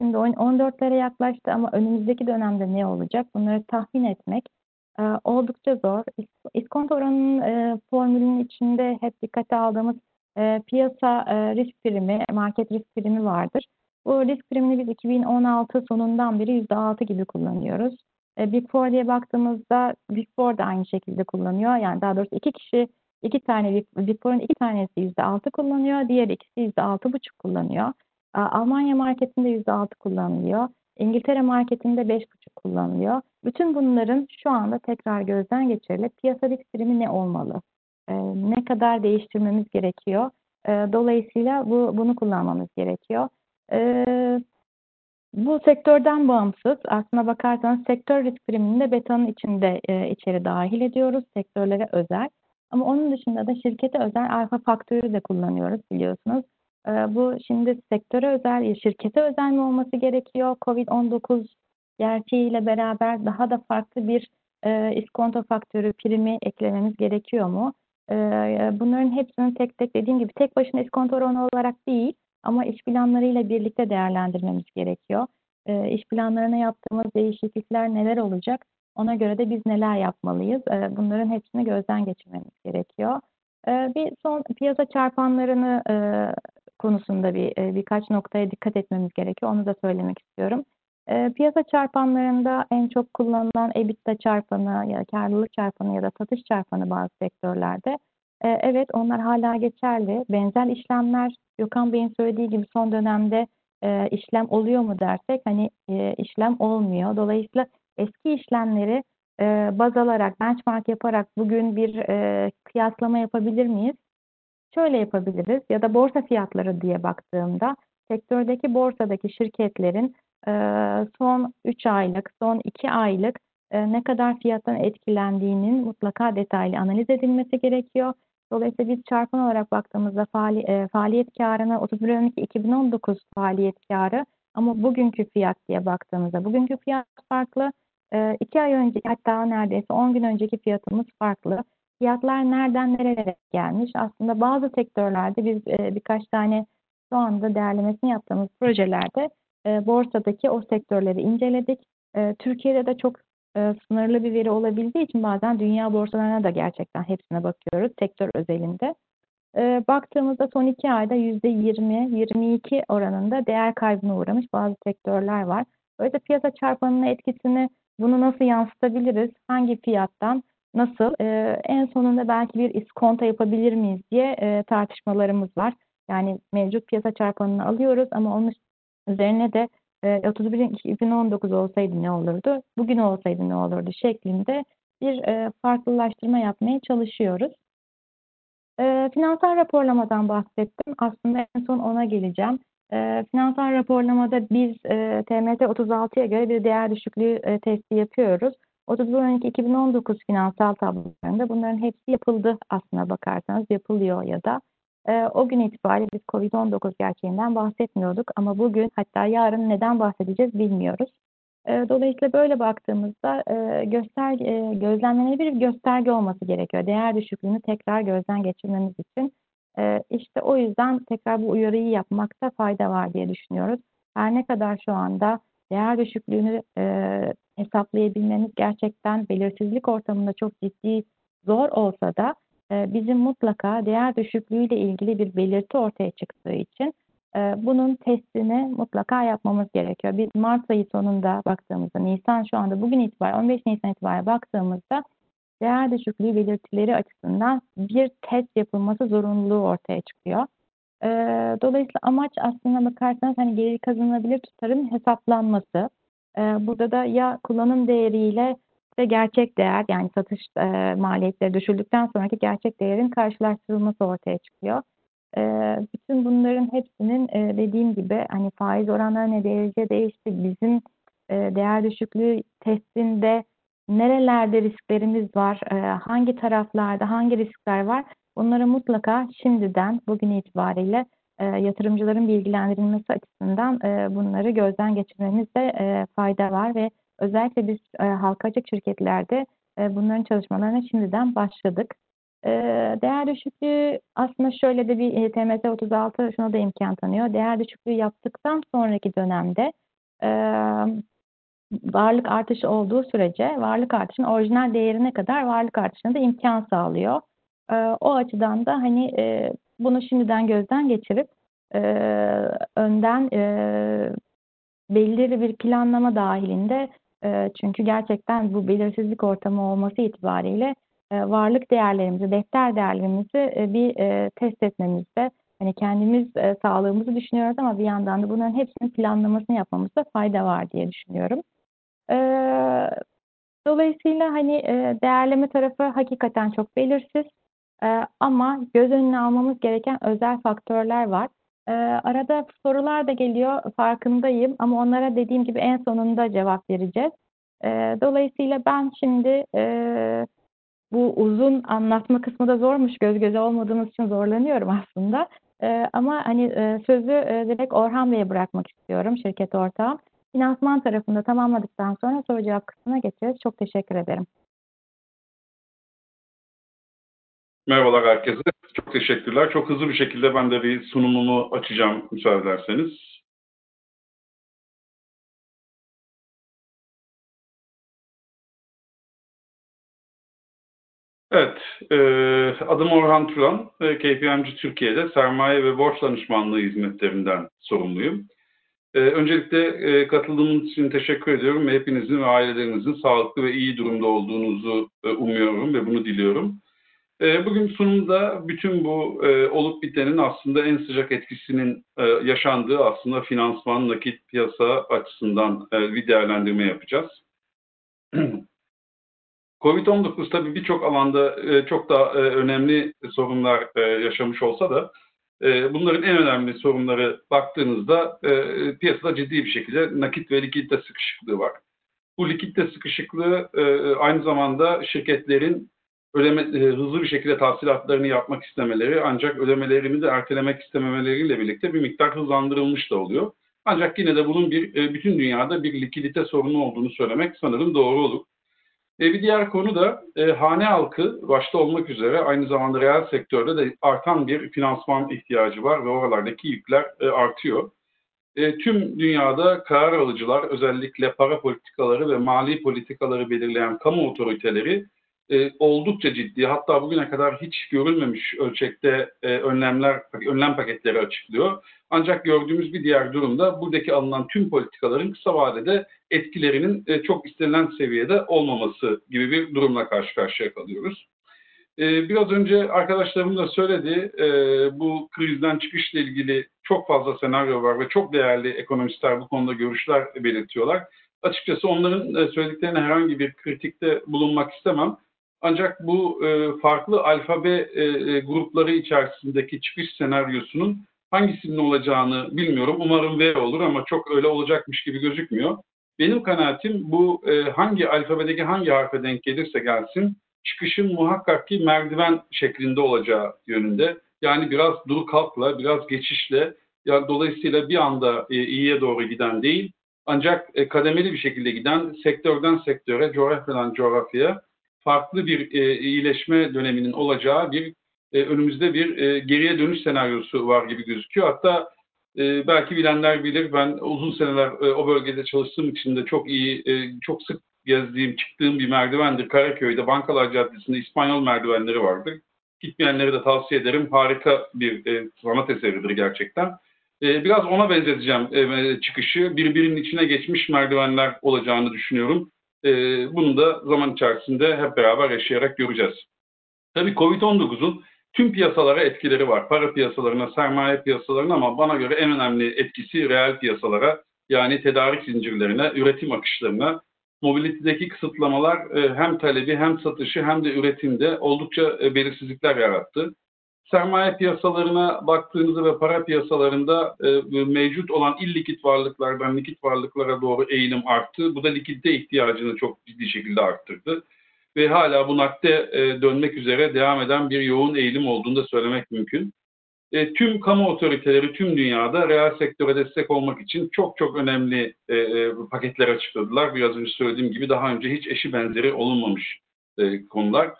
Şimdi on dörtlere yaklaştı ama önümüzdeki dönemde ne olacak? Bunları tahmin etmek e, oldukça zor. İskonto oranının e, formülünün içinde hep dikkate aldığımız e, piyasa e, risk primi, market risk primi vardır. Bu risk primini biz iki bin on altı sonundan beri yüzde altı gibi kullanıyoruz. E, Big Four diye baktığımızda Big Four da aynı şekilde kullanıyor. Yani daha doğrusu iki kişi, iki tane Big Four'un iki tanesi yüzde altı kullanıyor. Diğer ikisi yüzde altı buçuk kullanıyor. E, Almanya marketinde yüzde altı kullanılıyor. İngiltere marketinde beş buçuk kullanılıyor. Bütün bunların şu anda tekrar gözden geçirilip piyasa risk primi ne olmalı? E, ne kadar değiştirmemiz gerekiyor? E, dolayısıyla bu bunu kullanmamız gerekiyor. Ee, bu sektörden bağımsız. Aslına bakarsanız sektör risk primini de betanın içinde e, içeri dahil ediyoruz. Sektörlere özel. Ama onun dışında da şirkete özel alfa faktörü de kullanıyoruz biliyorsunuz. Ee, bu şimdi sektöre özel, şirkete özel mi olması gerekiyor? kovid on dokuz gerçeğiyle beraber daha da farklı bir e, iskonto faktörü primi eklememiz gerekiyor mu? E, bunların hepsini tek tek dediğim gibi tek başına iskonto oranı olarak değil, ama iş planlarıyla birlikte değerlendirmemiz gerekiyor. E, iş planlarına yaptığımız değişiklikler neler olacak? Ona göre de biz neler yapmalıyız? E, bunların hepsini gözden geçirmemiz gerekiyor. E, bir son piyasa çarpanlarını e, konusunda bir e, birkaç noktaya dikkat etmemiz gerekiyor. Onu da söylemek istiyorum. E, piyasa çarpanlarında en çok kullanılan EBITDA çarpanı ya da karlılık çarpanı ya da satış çarpanı bazı sektörlerde. Evet, onlar hala geçerli. Benzer işlemler, Gökhan Bey'in söylediği gibi son dönemde e, işlem oluyor mu dersek, hani e, işlem olmuyor. Dolayısıyla eski işlemleri e, baz alarak, benchmark yaparak bugün bir e, kıyaslama yapabilir miyiz? Şöyle yapabiliriz ya da borsa fiyatları diye baktığımda, sektördeki borsadaki şirketlerin e, son üç aylık, son iki aylık e, ne kadar fiyattan etkilendiğinin mutlaka detaylı analiz edilmesi gerekiyor. Dolayısıyla biz çarpan olarak baktığımızda faali, e, faaliyet karına otuz bir Ekim iki bin on dokuz faaliyet karı, ama bugünkü fiyat diye baktığımızda bugünkü fiyat farklı. E, iki ay önce, hatta neredeyse on gün önceki fiyatımız farklı. Fiyatlar nereden nerelere gelmiş? Aslında bazı sektörlerde biz e, birkaç tane şu anda değerlemesini yaptığımız projelerde e, borsadaki o sektörleri inceledik. E, Türkiye'de de çok sınırlı bir veri olabildiği için bazen dünya borsalarına da gerçekten hepsine bakıyoruz sektör özelinde. Baktığımızda son iki ayda yüzde yirmi yirmi iki oranında değer kaybına uğramış bazı sektörler var. Öyle piyasa çarpanının etkisini, bunu nasıl yansıtabiliriz, hangi fiyattan, nasıl, en sonunda belki bir iskonto yapabilir miyiz diye tartışmalarımız var. Yani mevcut piyasa çarpanını alıyoruz ama onun üzerine de otuz bir Ekim iki bin on dokuz olsaydı ne olurdu, bugün olsaydı ne olurdu şeklinde bir farklılaştırma yapmaya çalışıyoruz. Finansal raporlamadan bahsettim. Aslında en son ona geleceğim. Finansal raporlamada biz T M S otuz altıya göre bir değer düşüklüğü testi yapıyoruz. otuz bir Ekim iki bin on dokuz finansal tablolarında bunların hepsi yapıldı aslına bakarsanız, yapılıyor ya da. O gün itibariyle biz kovid on dokuz gerçeğinden bahsetmiyorduk ama bugün, hatta yarın neden bahsedeceğiz bilmiyoruz. Dolayısıyla böyle baktığımızda gösterge, gözlemlenebilir bir gösterge olması gerekiyor. Değer düşüklüğünü tekrar gözden geçirmemiz için. İşte o yüzden tekrar bu uyarıyı yapmakta fayda var diye düşünüyoruz. Her ne kadar şu anda değer düşüklüğünü hesaplayabilmemiz gerçekten belirsizlik ortamında çok ciddi zor olsa da, bizim mutlaka değer düşüklüğüyle ilgili bir belirti ortaya çıktığı için bunun testini mutlaka yapmamız gerekiyor. Biz Mart ayı sonunda baktığımızda, Nisan şu anda bugün itibariyle on beş Nisan itibariyle baktığımızda değer düşüklüğü belirtileri açısından bir test yapılması zorunluluğu ortaya çıkıyor. Dolayısıyla amaç aslında bakarsanız hani geri kazanılabilir tutarın hesaplanması. Burada da ya kullanım değeriyle ve gerçek değer, yani satış e, maliyetleri düşüldükten sonraki gerçek değerin karşılaştırılması ortaya çıkıyor. E, bütün bunların hepsinin e, dediğim gibi hani faiz oranları ne derece değişti, bizim e, değer düşüklüğü testinde nerelerde risklerimiz var, e, hangi taraflarda hangi riskler var, bunları mutlaka şimdiden bugün itibariyle e, yatırımcıların bilgilendirilmesi açısından e, bunları gözden geçirmemizde e, fayda var ve özellikle biz e, halka açık şirketlerde e, bunların çalışmalarına şimdiden başladık. E, değer düşüklüğü aslında şöyle de bir e, T M S otuz altı şuna da imkan tanıyor. Değer düşüklüğü yaptıktan sonraki dönemde e, varlık artışı olduğu sürece varlık artışının orijinal değerine kadar varlık artışına da imkan sağlıyor. E, o açıdan da hani e, bunu şimdiden gözden geçirip e, önden e, belirli bir planlama dahilinde e, çünkü gerçekten bu belirsizlik ortamı olması itibariyle e, varlık değerlerimizi, defter değerlerimizi e, bir e, test etmemizde hani kendimiz e, sağlığımızı düşünüyoruz ama bir yandan da bunların hepsinin planlamasını yapmamızda fayda var diye düşünüyorum. E, dolayısıyla hani e, değerleme tarafı hakikaten çok belirsiz. Ee, ama göz önüne almamız gereken özel faktörler var. Ee, arada sorular da geliyor, farkındayım ama onlara dediğim gibi en sonunda cevap vereceğiz. Ee, dolayısıyla ben şimdi e, bu uzun anlatma kısmı da zormuş, göz göze olmadığımız için zorlanıyorum aslında. Ee, ama hani e, sözü e, direkt Orhan Bey'e bırakmak istiyorum, şirket ortağım. Finansman tarafında tamamladıktan sonra soru cevap kısmına geçeceğiz. Çok teşekkür ederim. Merhabalar herkese. Çok teşekkürler. Çok hızlı bir şekilde ben de bir sunumumu açacağım müsaade ederseniz. Evet, e, adım Orhan Turan. E, K P M G Türkiye'de sermaye ve borç danışmanlığı hizmetlerinden sorumluyum. E, öncelikle e, katıldığınız için teşekkür ediyorum. Hepinizin ve ailelerinizin sağlıklı ve iyi durumda olduğunuzu e, umuyorum ve bunu diliyorum. Bugün sunumda bütün bu e, olup bitenin aslında en sıcak etkisinin e, yaşandığı aslında finansman, nakit, piyasa açısından e, bir değerlendirme yapacağız. Covid on dokuz tabii birçok alanda e, çok daha e, önemli sorunlar e, yaşamış olsa da e, bunların en önemli sorunları baktığınızda e, piyasada ciddi bir şekilde nakit ve likidite sıkışıklığı var. Bu likidite sıkışıklığı e, aynı zamanda şirketlerin Ödeme, hızlı bir şekilde tahsilatlarını yapmak istemeleri ancak ödemelerini de ertelemek istememeleriyle birlikte bir miktar hızlandırılmış da oluyor. Ancak yine de bunun bir bütün dünyada bir likidite sorunu olduğunu söylemek sanırım doğru olur. Bir diğer konu da hane halkı başta olmak üzere aynı zamanda reel sektörde de artan bir finansman ihtiyacı var ve oralardaki yükler artıyor. Tüm dünyada karar alıcılar özellikle para politikaları ve mali politikaları belirleyen kamu otoriteleri E, oldukça ciddi, hatta bugüne kadar hiç görülmemiş ölçekte e, önlemler, önlem paketleri açıklıyor. Ancak gördüğümüz bir diğer durumda buradaki alınan tüm politikaların kısa vadede etkilerinin e, çok istenilen seviyede olmaması gibi bir durumla karşı karşıya kalıyoruz. E, biraz önce arkadaşlarım da söyledi, e, bu krizden çıkışla ilgili çok fazla senaryo var ve çok değerli ekonomistler bu konuda görüşler belirtiyorlar. Açıkçası onların söylediklerine herhangi bir kritikte bulunmak istemem. Ancak bu farklı alfabe grupları içerisindeki çıkış senaryosunun hangisinin olacağını bilmiyorum. Umarım V olur ama çok öyle olacakmış gibi gözükmüyor. Benim kanaatim bu hangi alfabedeki hangi harfe denk gelirse gelsin çıkışın muhakkak ki merdiven şeklinde olacağı yönünde. Yani biraz dur kalkla, biraz geçişle, ya dolayısıyla bir anda iyiye doğru giden değil. Ancak kademeli bir şekilde giden sektörden sektöre, coğrafyadan coğrafyaya farklı bir e, iyileşme döneminin olacağı bir e, önümüzde bir e, geriye dönüş senaryosu var gibi gözüküyor. Hatta e, belki bilenler bilir, ben uzun seneler e, o bölgede çalıştığım için de çok iyi, e, çok sık gezdiğim, çıktığım bir merdivendir. Karaköy'de Bankalar Caddesi'nde İspanyol merdivenleri vardır. Gitmeyenlere de tavsiye ederim. Harika bir e, sanat eseridir gerçekten. Biraz ona benzeteceğim çıkışı. Birbirinin içine geçmiş merdivenler olacağını düşünüyorum. Bunu da zaman içerisinde hep beraber yaşayarak göreceğiz. Tabii Covid on dokuzun tüm piyasalara etkileri var. Para piyasalarına, sermaye piyasalarına ama bana göre en önemli etkisi reel piyasalara, yani tedarik zincirlerine, üretim akışlarına. Mobilitedeki kısıtlamalar hem talebi hem satışı hem de üretimde oldukça belirsizlikler yarattı. Sermaye piyasalarına baktığınızda ve para piyasalarında e, mevcut olan illikit varlıklardan likit varlıklara doğru eğilim arttı. Bu da likidite ihtiyacını çok ciddi şekilde arttırdı. Ve hala bu nakde e, dönmek üzere devam eden bir yoğun eğilim olduğunu da söylemek mümkün. E, tüm kamu otoriteleri tüm dünyada reel sektöre destek olmak için çok çok önemli e, e, paketler açıkladılar. Biraz önce söylediğim gibi daha önce hiç eşi benzeri olunmamış e, konular.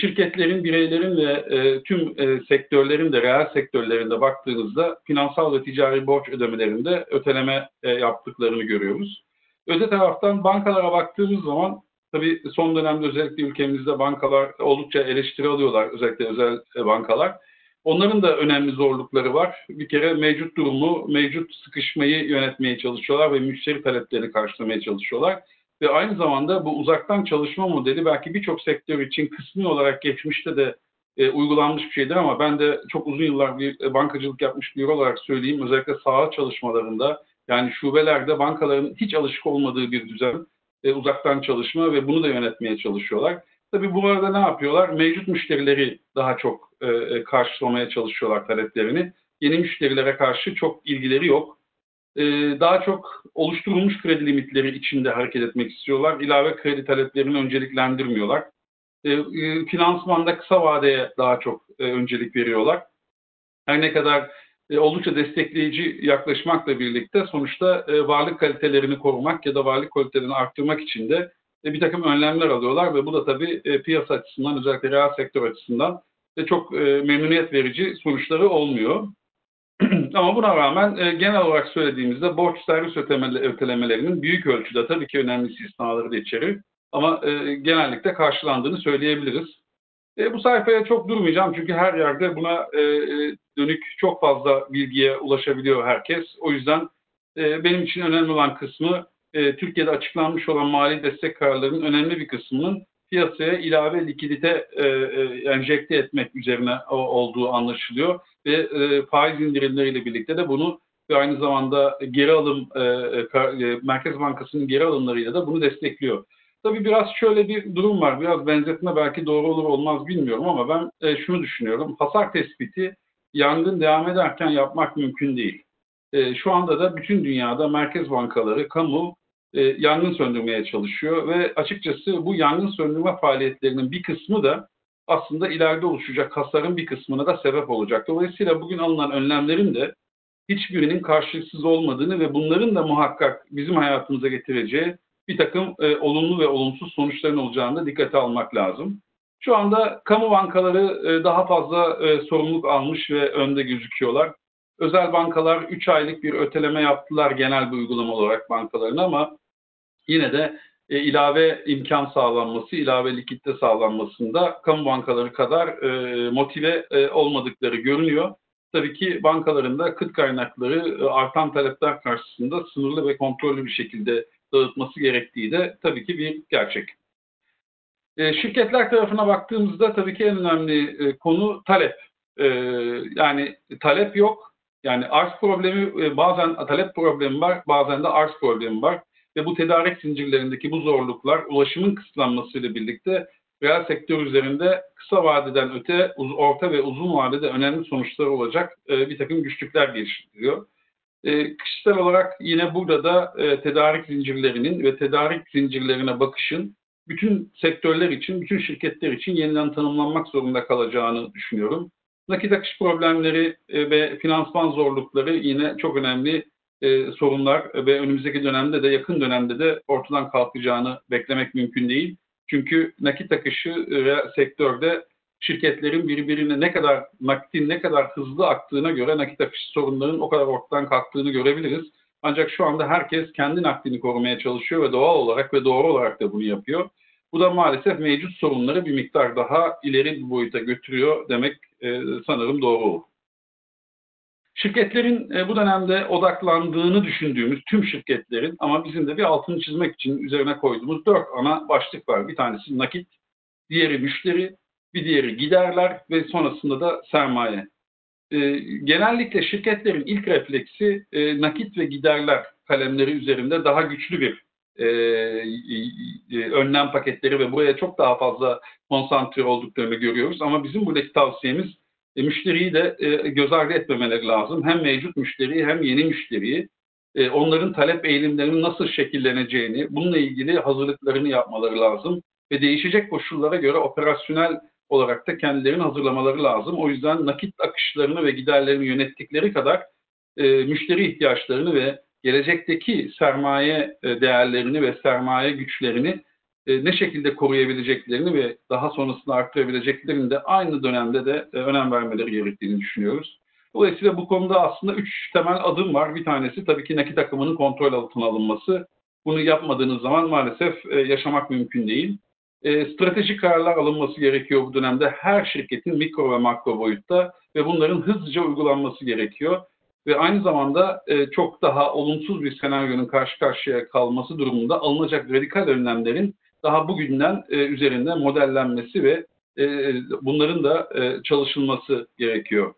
Şirketlerin, bireylerin ve tüm sektörlerin de, reel sektörlerinde baktığınızda finansal ve ticari borç ödemelerinde öteleme yaptıklarını görüyoruz. Öte taraftan bankalara baktığımız zaman, tabii son dönemde özellikle ülkemizde bankalar oldukça eleştiri alıyorlar, özellikle özel bankalar. Onların da önemli zorlukları var. Bir kere mevcut durumu, mevcut sıkışmayı yönetmeye çalışıyorlar ve müşteri taleplerini karşılamaya çalışıyorlar. Ve aynı zamanda bu uzaktan çalışma modeli belki birçok sektör için kısmi olarak geçmişte de e, uygulanmış bir şeydir ama ben de çok uzun yıllar bir bankacılık yapmış biri olarak söyleyeyim. Özellikle saha çalışmalarında, yani şubelerde bankaların hiç alışık olmadığı bir düzen, e, uzaktan çalışma ve bunu da yönetmeye çalışıyorlar. Tabii bu arada ne yapıyorlar? Mevcut müşterileri daha çok e, karşılamaya çalışıyorlar taleplerini. Yeni müşterilere karşı çok ilgileri yok. E, daha çok oluşturulmuş kredi limitleri içinde hareket etmek istiyorlar. İlave kredi taleplerini önceliklendirmiyorlar. E, e, finansmanda kısa vadeye daha çok e, öncelik veriyorlar. Her ne kadar e, oldukça destekleyici yaklaşmakla birlikte sonuçta e, varlık kalitelerini korumak ya da varlık kalitelerini arttırmak için de bir takım önlemler alıyorlar ve bu da tabii piyasa açısından, özellikle reel sektör açısından çok memnuniyet verici sonuçları olmuyor. Ama buna rağmen genel olarak söylediğimizde borç servis ötelemelerinin büyük ölçüde, tabii ki önemli istisnaları da içerir, ama genellikle karşılandığını söyleyebiliriz. Bu sayfaya çok durmayacağım çünkü her yerde buna dönük çok fazla bilgiye ulaşabiliyor herkes. O yüzden benim için önemli olan kısmı, Türkiye'de açıklanmış olan mali destek kararlarının önemli bir kısmının piyasaya ilave likidite enjekte etmek üzerine olduğu anlaşılıyor. Ve faiz indirimleriyle birlikte de bunu ve aynı zamanda geri alım, Merkez Bankası'nın geri alımlarıyla da bunu destekliyor. Tabii biraz şöyle bir durum var, biraz benzetme belki doğru olur olmaz bilmiyorum ama ben şunu düşünüyorum. Hasar tespiti yangın devam ederken yapmak mümkün değil. Şu anda da bütün dünyada merkez bankaları, kamu e, yangın söndürmeye çalışıyor ve açıkçası bu yangın söndürme faaliyetlerinin bir kısmı da aslında ileride oluşacak hasarın bir kısmına da sebep olacak. Dolayısıyla bugün alınan önlemlerin de hiçbirinin karşılıksız olmadığını ve bunların da muhakkak bizim hayatımıza getireceği bir takım e, olumlu ve olumsuz sonuçların olacağını da dikkate almak lazım. Şu anda kamu bankaları e, daha fazla e, sorumluluk almış ve önde gözüküyorlar. Özel bankalar üç aylık bir öteleme yaptılar genel bir uygulama olarak bankaların, ama yine de e, ilave imkan sağlanması, ilave likidite sağlanmasında kamu bankaları kadar e, motive e, olmadıkları görünüyor. Tabii ki bankaların da kıt kaynakları e, artan talepler karşısında sınırlı ve kontrollü bir şekilde dağıtması gerektiği de tabii ki bir gerçek. E, şirketler tarafına baktığımızda tabii ki en önemli e, konu talep. E, yani talep yok. Yani arz problemi, bazen talep problemi var, bazen de arz problemi var ve bu tedarik zincirlerindeki bu zorluklar ulaşımın kısıtlanmasıyla birlikte reel sektör üzerinde kısa vadeden öte, orta ve uzun vadede önemli sonuçlar olacak bir takım güçlükler geliştiriyor. Kişisel olarak yine burada da tedarik zincirlerinin ve tedarik zincirlerine bakışın bütün sektörler için, bütün şirketler için yeniden tanımlanmak zorunda kalacağını düşünüyorum. Nakit akış problemleri ve finansman zorlukları yine çok önemli sorunlar ve önümüzdeki dönemde de, yakın dönemde de ortadan kalkacağını beklemek mümkün değil. Çünkü nakit akışı sektörde şirketlerin birbirine ne kadar, nakitin ne kadar hızlı aktığına göre nakit akışı sorunlarının o kadar ortadan kalktığını görebiliriz. Ancak şu anda herkes kendi nakdini korumaya çalışıyor ve doğal olarak ve doğru olarak da bunu yapıyor. Bu da maalesef mevcut sorunları bir miktar daha ileri bir boyuta götürüyor demek e, sanırım doğru olur. Şirketlerin e, bu dönemde odaklandığını düşündüğümüz tüm şirketlerin, ama bizim de bir altını çizmek için üzerine koyduğumuz dört ana başlık var. Bir tanesi nakit, diğeri müşteri, bir diğeri giderler ve sonrasında da sermaye. E, genellikle şirketlerin ilk refleksi e, nakit ve giderler kalemleri üzerinde daha güçlü bir Ee, önlem paketleri ve buraya çok daha fazla konsantre olduklarını görüyoruz. Ama bizim buradaki tavsiyemiz e, müşteriyi de e, göz ardı etmemeleri lazım. Hem mevcut müşteriyi hem yeni müşteriyi, e, onların talep eğilimlerinin nasıl şekilleneceğini, bununla ilgili hazırlıklarını yapmaları lazım. Ve değişecek koşullara göre operasyonel olarak da kendilerini hazırlamaları lazım. O yüzden nakit akışlarını ve giderlerini yönettikleri kadar e, müşteri ihtiyaçlarını ve gelecekteki sermaye değerlerini ve sermaye güçlerini ne şekilde koruyabileceklerini ve daha sonrasında arttırabileceklerini de aynı dönemde de önem vermeleri gerektiğini düşünüyoruz. Dolayısıyla bu konuda aslında üç temel adım var. Bir tanesi tabii ki nakit akımının kontrol altına alınması. Bunu yapmadığınız zaman maalesef yaşamak mümkün değil. E, stratejik kararlar alınması gerekiyor bu dönemde. Her şirketin mikro ve makro boyutta ve bunların hızlıca uygulanması gerekiyor. Ve aynı zamanda e, çok daha olumsuz bir senaryonun karşı karşıya kalması durumunda alınacak radikal önlemlerin daha bugünden e, üzerinde modellenmesi ve e, bunların da e, çalışılması gerekiyor.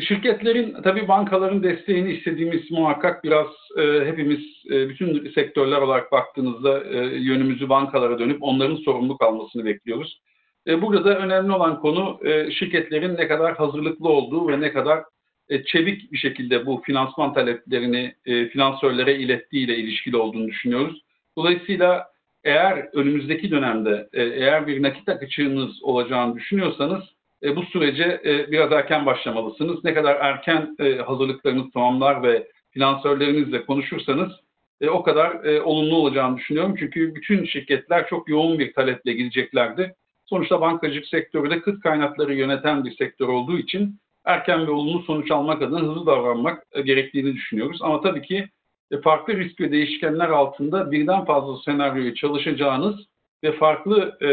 Şirketlerin, tabii bankaların desteğini istediğimiz muhakkak biraz e, hepimiz, e, bütün sektörler olarak baktığınızda e, yönümüzü bankalara dönüp onların sorumluluk almasını bekliyoruz. E, burada önemli olan konu e, şirketlerin ne kadar hazırlıklı olduğu ve ne kadar e, çevik bir şekilde bu finansman taleplerini e, finansörlere ilettiğiyle ilişkili olduğunu düşünüyoruz. Dolayısıyla eğer önümüzdeki dönemde e, eğer bir nakit akışınız olacağını düşünüyorsanız, E, bu sürece e, biraz erken başlamalısınız. Ne kadar erken e, hazırlıklarınızı tamamlar ve finansörlerinizle konuşursanız e, o kadar e, olumlu olacağını düşünüyorum. Çünkü bütün şirketler çok yoğun bir taleple gideceklerdi. Sonuçta bankacılık sektörü de kıt kaynakları yöneten bir sektör olduğu için erken ve olumlu sonuç almak adına hızlı davranmak e, gerektiğini düşünüyoruz. Ama tabii ki e, farklı risk ve değişkenler altında birden fazla senaryoyu çalışacağınız ve farklı e,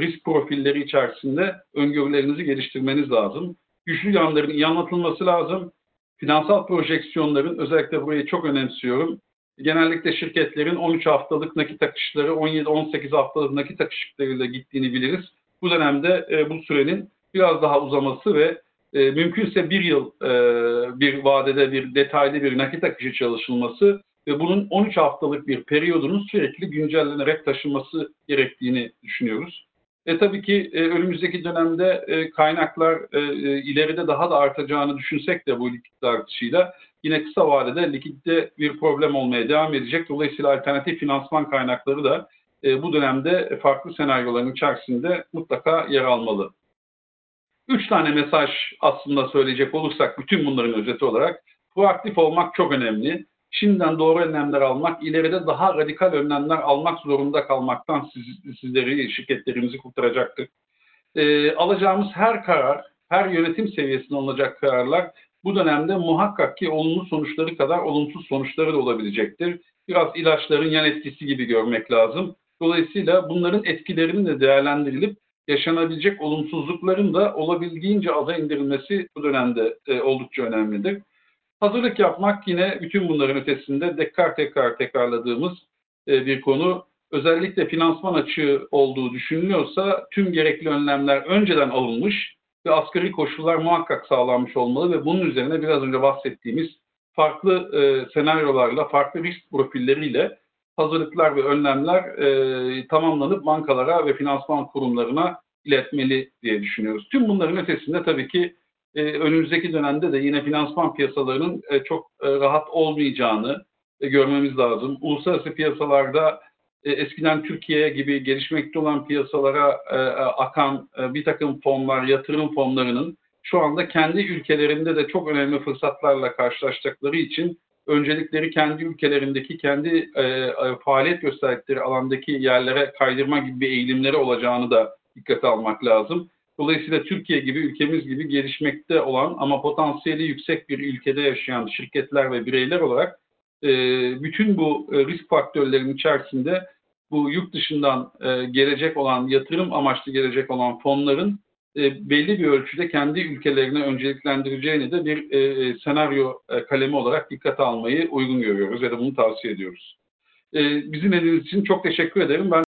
risk profilleri içerisinde öngörülerinizi geliştirmeniz lazım. Güçlü yanların iyi anlatılması lazım. Finansal projeksiyonların, özellikle burayı çok önemsiyorum. Genellikle şirketlerin on üç haftalık nakit akışları, on yedi on sekiz haftalık nakit akışlarıyla gittiğini biliriz. Bu dönemde e, bu sürenin biraz daha uzaması ve e, mümkünse bir yıl e, bir vadede bir detaylı bir nakit akışı çalışılması ve bunun on üç haftalık bir periyodunun sürekli güncellenerek taşınması gerektiğini düşünüyoruz. E tabii ki e, önümüzdeki dönemde e, kaynaklar e, e, ileride daha da artacağını düşünsek de bu likidite artışıyla yine kısa vadede likidite bir problem olmaya devam edecek. Dolayısıyla alternatif finansman kaynakları da e, bu dönemde farklı senaryoların içerisinde mutlaka yer almalı. Üç tane mesaj aslında söyleyecek olursak bütün bunların özeti olarak proaktif olmak çok önemli. Şimdiden doğru önlemler almak, ileride daha radikal önlemler almak zorunda kalmaktan siz, sizleri, şirketlerimizi kurtaracaktır. E, alacağımız her karar, her yönetim seviyesinde alınacak kararlar bu dönemde muhakkak ki olumlu sonuçları kadar olumsuz sonuçları da olabilecektir. Biraz ilaçların yan etkisi gibi görmek lazım. Dolayısıyla bunların etkilerinin de değerlendirilip yaşanabilecek olumsuzlukların da olabildiğince aza indirilmesi bu dönemde e, oldukça önemlidir. Hazırlık yapmak yine bütün bunların ötesinde tekrar tekrar tekrarladığımız bir konu. Özellikle finansman açığı olduğu düşünülüyorsa tüm gerekli önlemler önceden alınmış ve asgari koşullar muhakkak sağlanmış olmalı ve bunun üzerine biraz önce bahsettiğimiz farklı senaryolarla, farklı risk profilleriyle hazırlıklar ve önlemler tamamlanıp bankalara ve finansman kurumlarına iletmeli diye düşünüyoruz. Tüm bunların ötesinde tabii ki önümüzdeki dönemde de yine finansman piyasalarının çok rahat olmayacağını görmemiz lazım. Uluslararası piyasalarda eskiden Türkiye gibi gelişmekte olan piyasalara akan bir takım fonlar, yatırım fonlarının şu anda kendi ülkelerinde de çok önemli fırsatlarla karşılaştıkları için öncelikleri kendi ülkelerindeki, kendi faaliyet gösterdikleri alandaki yerlere kaydırma gibi bir eğilimleri olacağını da dikkate almak lazım. Dolayısıyla Türkiye gibi, ülkemiz gibi gelişmekte olan ama potansiyeli yüksek bir ülkede yaşayan şirketler ve bireyler olarak bütün bu risk faktörlerinin içerisinde bu yurt dışından gelecek olan, yatırım amaçlı gelecek olan fonların belli bir ölçüde kendi ülkelerine önceliklendireceğini de bir senaryo kalemi olarak dikkate almayı uygun görüyoruz ya da bunu tavsiye ediyoruz. Bizim eliniz için çok teşekkür ederim. Ben